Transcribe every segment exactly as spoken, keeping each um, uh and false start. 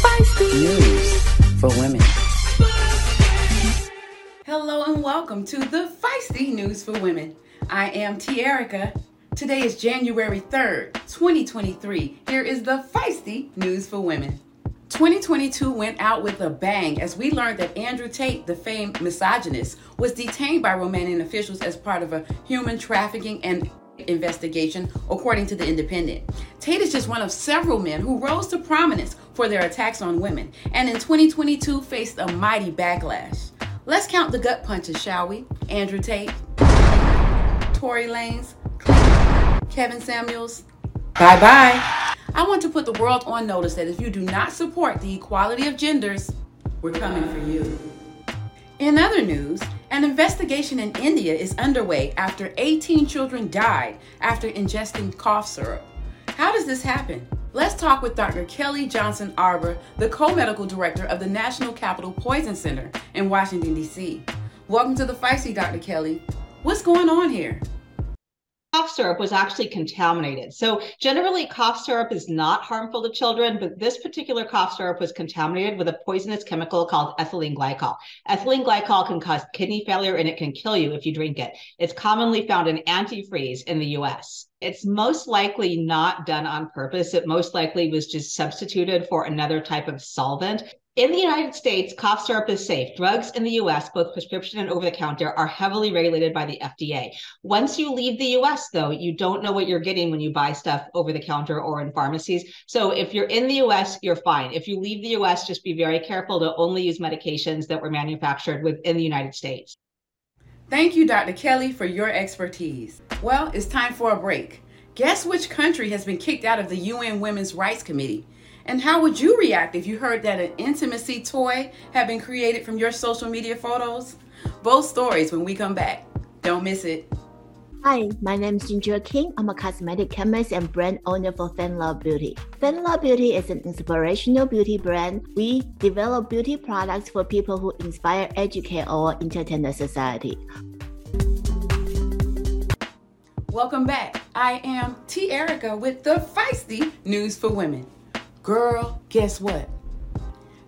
Feisty News for Women. Hello and welcome to the Feisty News for Women. I am Tierica. Today is January third, twenty twenty-three. Here is the Feisty News for Women. twenty twenty-two went out with a bang as we learned that Andrew Tate, the famed misogynist, was detained by Romanian officials as part of a human trafficking and investigation, according to The Independent. Tate is just one of several men who rose to prominence for their attacks on women, and in twenty twenty-two faced a mighty backlash. Let's count the gut punches, shall we? Andrew Tate, Tory Lanez, Kevin Samuels, bye-bye. I want to put the world on notice that if you do not support the equality of genders, we're coming for you. In other news, an investigation in India is underway after eighteen children died after ingesting cough syrup. How does this happen? Let's talk with Doctor Kelly Johnson-Arbor, the co-medical director of the National Capital Poison Center in Washington, D C Welcome to the Feisty, Doctor Kelly. What's going on here? Cough syrup was actually contaminated. So generally, cough syrup is not harmful to children, but this particular cough syrup was contaminated with a poisonous chemical called ethylene glycol. Ethylene glycol can cause kidney failure, and it can kill you if you drink it. It's commonly found in antifreeze in the U S It's most likely not done on purpose. It most likely was just substituted for another type of solvent. In the United States, cough syrup is safe. Drugs in the U S, both prescription and over-the-counter, are heavily regulated by the F D A. Once you leave the U S, though, you don't know what you're getting when you buy stuff over-the-counter or in pharmacies. So if you're in the U S, you're fine. If you leave the U S, just be very careful to only use medications that were manufactured within the United States. Thank you, Doctor Kelly, for your expertise. Well, it's time for a break. Guess which country has been kicked out of the U N Women's Rights Committee? And how would you react if you heard that an intimacy toy had been created from your social media photos? Both stories when we come back. Don't miss it. Hi, my name is Ginger King. I'm a cosmetic chemist and brand owner for Fan Love Beauty. Fan Love Beauty is an inspirational beauty brand. We develop beauty products for people who inspire, educate, or entertain the society. Welcome back. I am Tierica with the Feisty News for Women. Girl, guess what?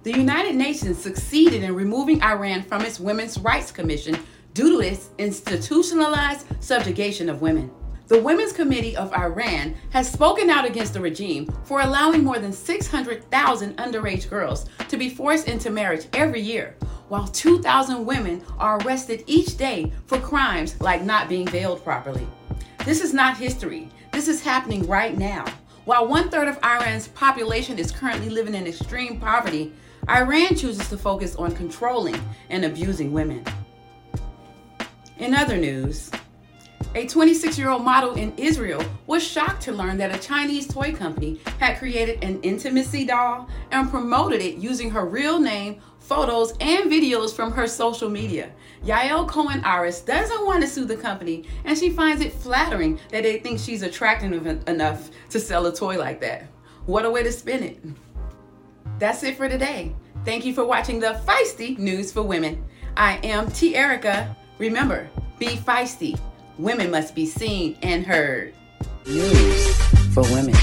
The United Nations succeeded in removing Iran from its Women's Rights Commission due to its institutionalized subjugation of women. The Women's Committee of Iran has spoken out against the regime for allowing more than six hundred thousand underage girls to be forced into marriage every year, while two thousand women are arrested each day for crimes like not being veiled properly. This is not history. This is happening right now. While one-third of Iran's population is currently living in extreme poverty, Iran chooses to focus on controlling and abusing women. In other news, a twenty-six-year-old model in Israel was shocked to learn that a Chinese toy company had created an intimacy doll and promoted it using her real name, photos, and videos from her social media. Yael Cohen Iris doesn't want to sue the company, and she finds it flattering that they think she's attractive enough to sell a toy like that. What a way to spin it. That's it for today. Thank you for watching the Feisty News for Women. I am Tierica. Remember, be feisty. Women must be seen and heard. News for Women.